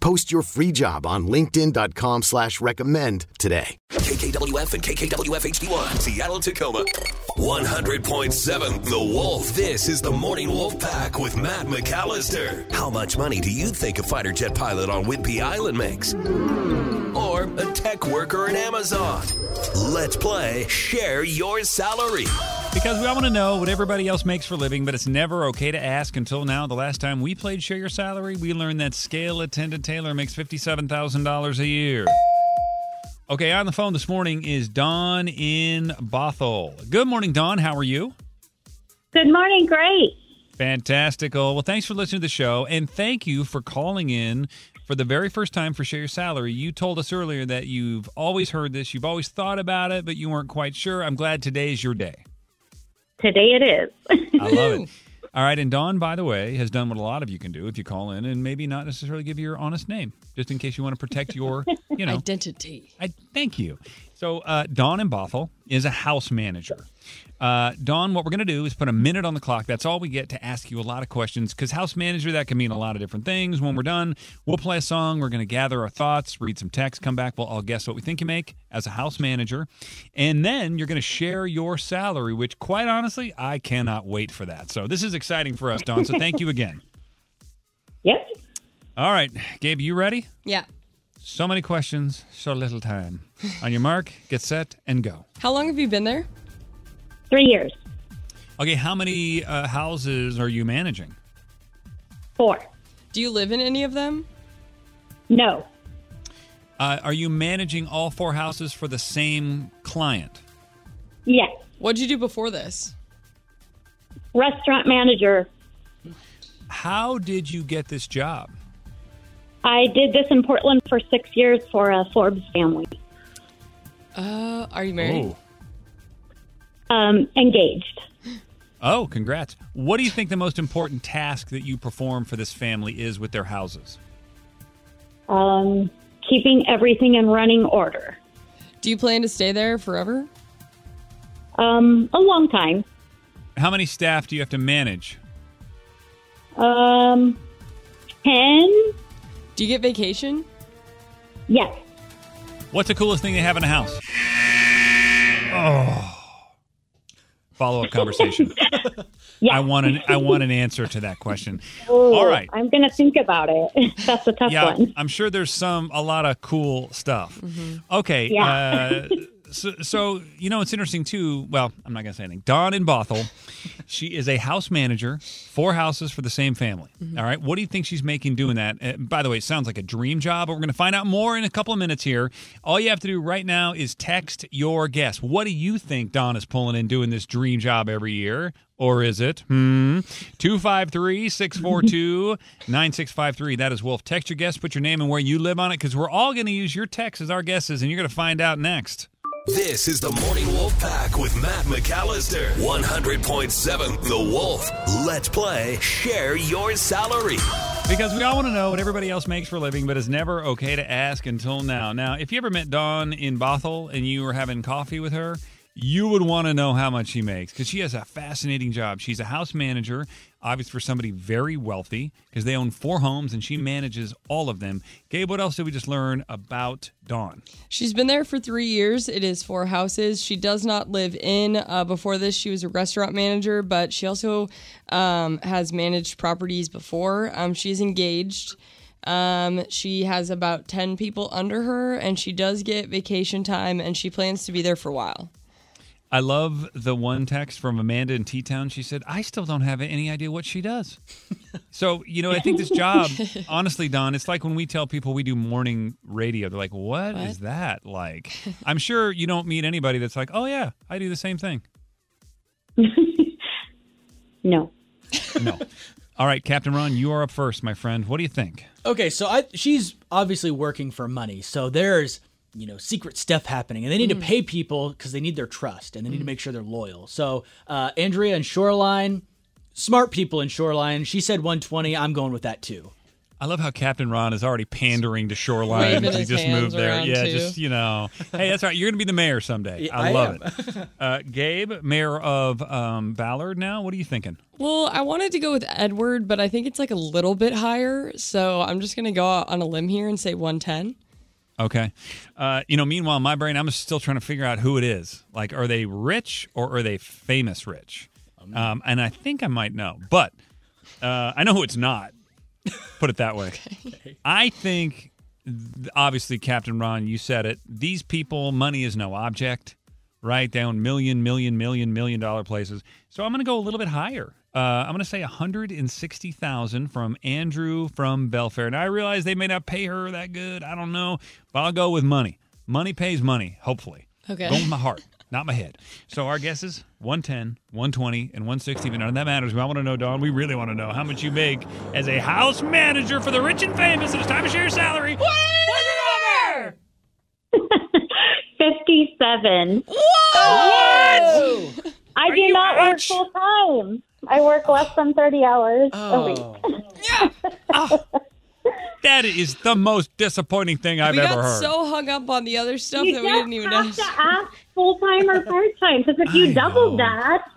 Post your free job on linkedin.com/recommend today. KKWF and KKWF HD1, Seattle, Tacoma. 100.7 The Wolf. This is the Morning Wolf Pack with Matt McAllister. How much money do you think a fighter jet pilot on Whidbey Island makes? Or a tech worker in Amazon? Let's play Share Your Salary. Because we all want to know what everybody else makes for a living, but it's never okay to ask until now. The last time we played Share Your Salary, we learned that scale attendant Taylor makes $57,000 a year. Okay, on the phone this morning is Dawn in Bothell. Good morning, Dawn. How are you? Good morning. Great. Fantastical. Well, thanks for listening to the show, and thank you for calling in for the very first time for Share Your Salary. You told us earlier that you've always heard this, you've always thought about it, but you weren't quite sure. I'm glad today is your day. Today it is. I love it. All right, and Dawn, by the way, has done what a lot of you can do if you call in and maybe not necessarily give your honest name, just in case you want to protect your, identity. Thank you. So Dawn in Bothell is a house manager. Dawn, what we're going to do is put a minute on the clock. That's all we get to ask you a lot of questions, because house manager, that can mean a lot of different things. When we're done, we'll play a song. We're going to gather our thoughts, read some text, come back. We'll all guess what we think you make as a house manager. And then you're going to share your salary, which, quite honestly, I cannot wait for that. So this is exciting for us, Dawn. So thank you again. Yep. All right. Gabe, you ready? Yeah. So many questions, so little time. On your mark, get set, and go. How long have you been there? 3 years. Okay, how many houses are you managing? 4. Do you live in any of them? No. Are you managing all 4 houses for the same client? Yes. What did you do before this? Restaurant manager. How did you get this job? I did this in Portland for 6 years for a Forbes family. Are you married? Ooh. Engaged. Oh, congrats. What do you think the most important task that you perform for this family is with their houses? Keeping everything in running order. Do you plan to stay there forever? A long time. How many staff do you have to manage? 10. Do you get vacation? Yes. What's the coolest thing they have in a house? Oh. Follow-up conversation. Yeah. I want an answer to that question. Ooh, all right. I'm going to think about it. That's a tough one. I'm sure there's a lot of cool stuff. Mm-hmm. Okay. Yeah. So, it's interesting, too. Well, I'm not going to say anything. Dawn in Bothell, she is a house manager, 4 houses for the same family. Mm-hmm. All right. What do you think she's making doing that? By the way, it sounds like a dream job, but we're going to find out more in a couple of minutes here. All you have to do right now is text your guess. What do you think Dawn is pulling in doing this dream job every year? Or is it? 253-642-9653. That is Wolf. Text your guess, put your name and where you live on it, because we're all going to use your text as our guesses, and you're going to find out next. This is the Morning Wolf Pack with Matt McAllister. 100.7 The Wolf. Let's play Share Your Salary. Because we all want to know what everybody else makes for a living, but it's never okay to ask until now. Now, if you ever met Dawn in Bothell and you were having coffee with her, you would want to know how much she makes, because she has a fascinating job. She's a house manager, obviously for somebody very wealthy, because they own 4 homes and she manages all of them. Gabe, what else did we just learn about Dawn? She's been there for 3 years. It is 4 houses. She does not live in. Before this, she was a restaurant manager, but she also has managed properties before. She's engaged. She has about 10 people under her, and she does get vacation time, and she plans to be there for a while. I love the one text from Amanda in T-Town. She said, I still don't have any idea what she does. So, you know, I think this job, honestly, Don, it's like when we tell people we do morning radio. They're like, what is that like? I'm sure you don't meet anybody that's like, oh, yeah, I do the same thing. No. All right, Captain Ron, you are up first, my friend. What do you think? Okay, so she's obviously working for money. So there's, you know, secret stuff happening, and they need to pay people because they need their trust, and they need to make sure they're loyal. So Andrea in Shoreline, smart people in Shoreline. She said 120. I'm going with that too. I love how Captain Ron is already pandering to Shoreline. He just moved there. Yeah, too. Just, you know. Hey, that's right. You're going to be the mayor someday. Yeah, I love it. Gabe, mayor of Ballard now. What are you thinking? Well, I wanted to go with Edward, but I think it's like a little bit higher. So I'm just going to go out on a limb here and say 110. Okay. You know, meanwhile, in my brain, I'm still trying to figure out who it is. Like, are they rich or are they famous rich? And I think I might know. But I know who it's not. Put it that way. Okay. I think, obviously, Captain Ron, you said it. These people, money is no object, right? They own million dollar places. So I'm going to go a little bit higher. I'm going to say $160,000 from Andrew from Belfair. And I realize they may not pay her that good. I don't know. But I'll go with money. Money pays money, hopefully. Okay. Go with my heart, not my head. So our guess is 110, 120, and 160. But none of that matters. We all want to know, Dawn. We really want to know how much you make as a house manager for the rich and famous. And it's time to share your salary. What's it over? 57. Whoa! Oh, what? I do not work full time. I work less than 30 hours a week. Yeah. That is the most disappointing thing I've ever heard. We got so hung up on the other stuff that we didn't even ask. You have to ask full-time or part-time, because if you doubled that.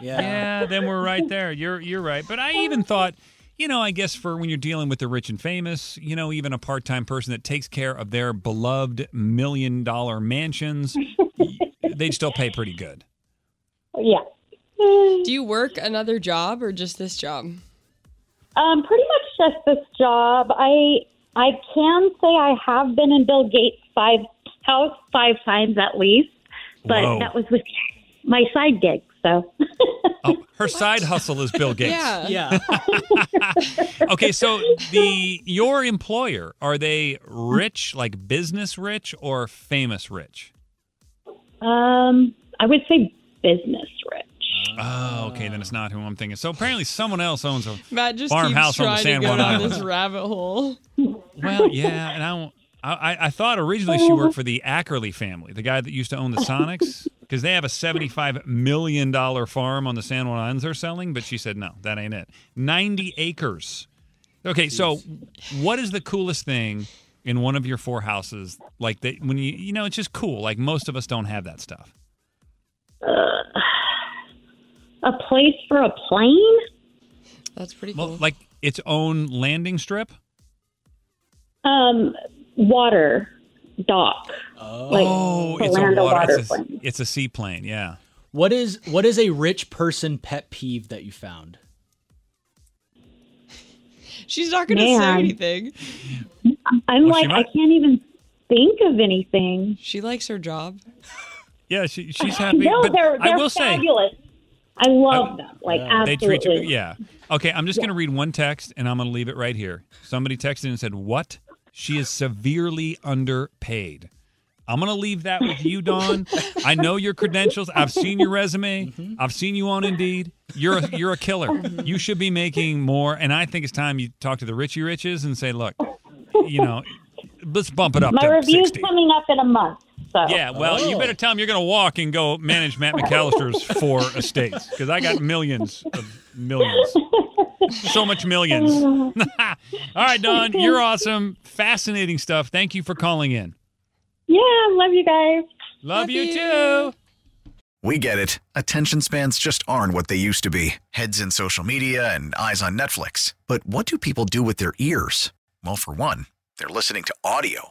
Yeah, then we're right there. You're right. But I even thought, you know, I guess for when you're dealing with the rich and famous, you know, even a part-time person that takes care of their beloved million-dollar mansions, they'd still pay pretty good. Yeah. Do you work another job or just this job? Pretty much just this job. I can say I have been in Bill Gates' house 5 times at least, but that was with my side gig. So her side hustle is Bill Gates. Yeah. Okay, so your employer, are they rich, like business rich or famous rich? I would say business rich. Oh, okay. Then it's not who I'm thinking. So apparently, someone else owns a farmhouse on the San Juan Island. Matt just keeps trying to go down this rabbit hole. Well, yeah, and I thought originally she worked for the Ackerley family, the guy that used to own the Sonics, because they have a $75 million farm on the San Juan Islands they're selling. But she said no, that ain't it. 90 acres. Okay, so what is the coolest thing in one of your 4 houses? Like that, when you know, it's just cool. Like most of us don't have that stuff. A place for a plane? That's pretty cool. Well, like its own landing strip? Water dock. Oh, it's a seaplane, yeah. What is a rich person pet peeve that you found? She's not going to say anything. I can't even think of anything. She likes her job. Yeah, she's happy. No, but they're I will fabulous. Say, I love them. Like, absolutely. They treat you, Okay, I'm just going to read one text, and I'm going to leave it right here. Somebody texted and said, what? She is severely underpaid. I'm going to leave that with you, Dawn. I know your credentials. I've seen your resume. Mm-hmm. I've seen you on Indeed. You're a killer. Mm-hmm. You should be making more, and I think it's time you talk to the Richie Riches and say, look, you know, let's bump it up to 60. My review's coming up in a month. So. Yeah, well, you better tell him you're going to walk and go manage Matt McAllister's 4 estates, because I got millions. So much millions. All right, Don, you're awesome. Fascinating stuff. Thank you for calling in. Yeah, love you guys. Love you too. We get it. Attention spans just aren't what they used to be. Heads in social media and eyes on Netflix. But what do people do with their ears? Well, for one, they're listening to audio.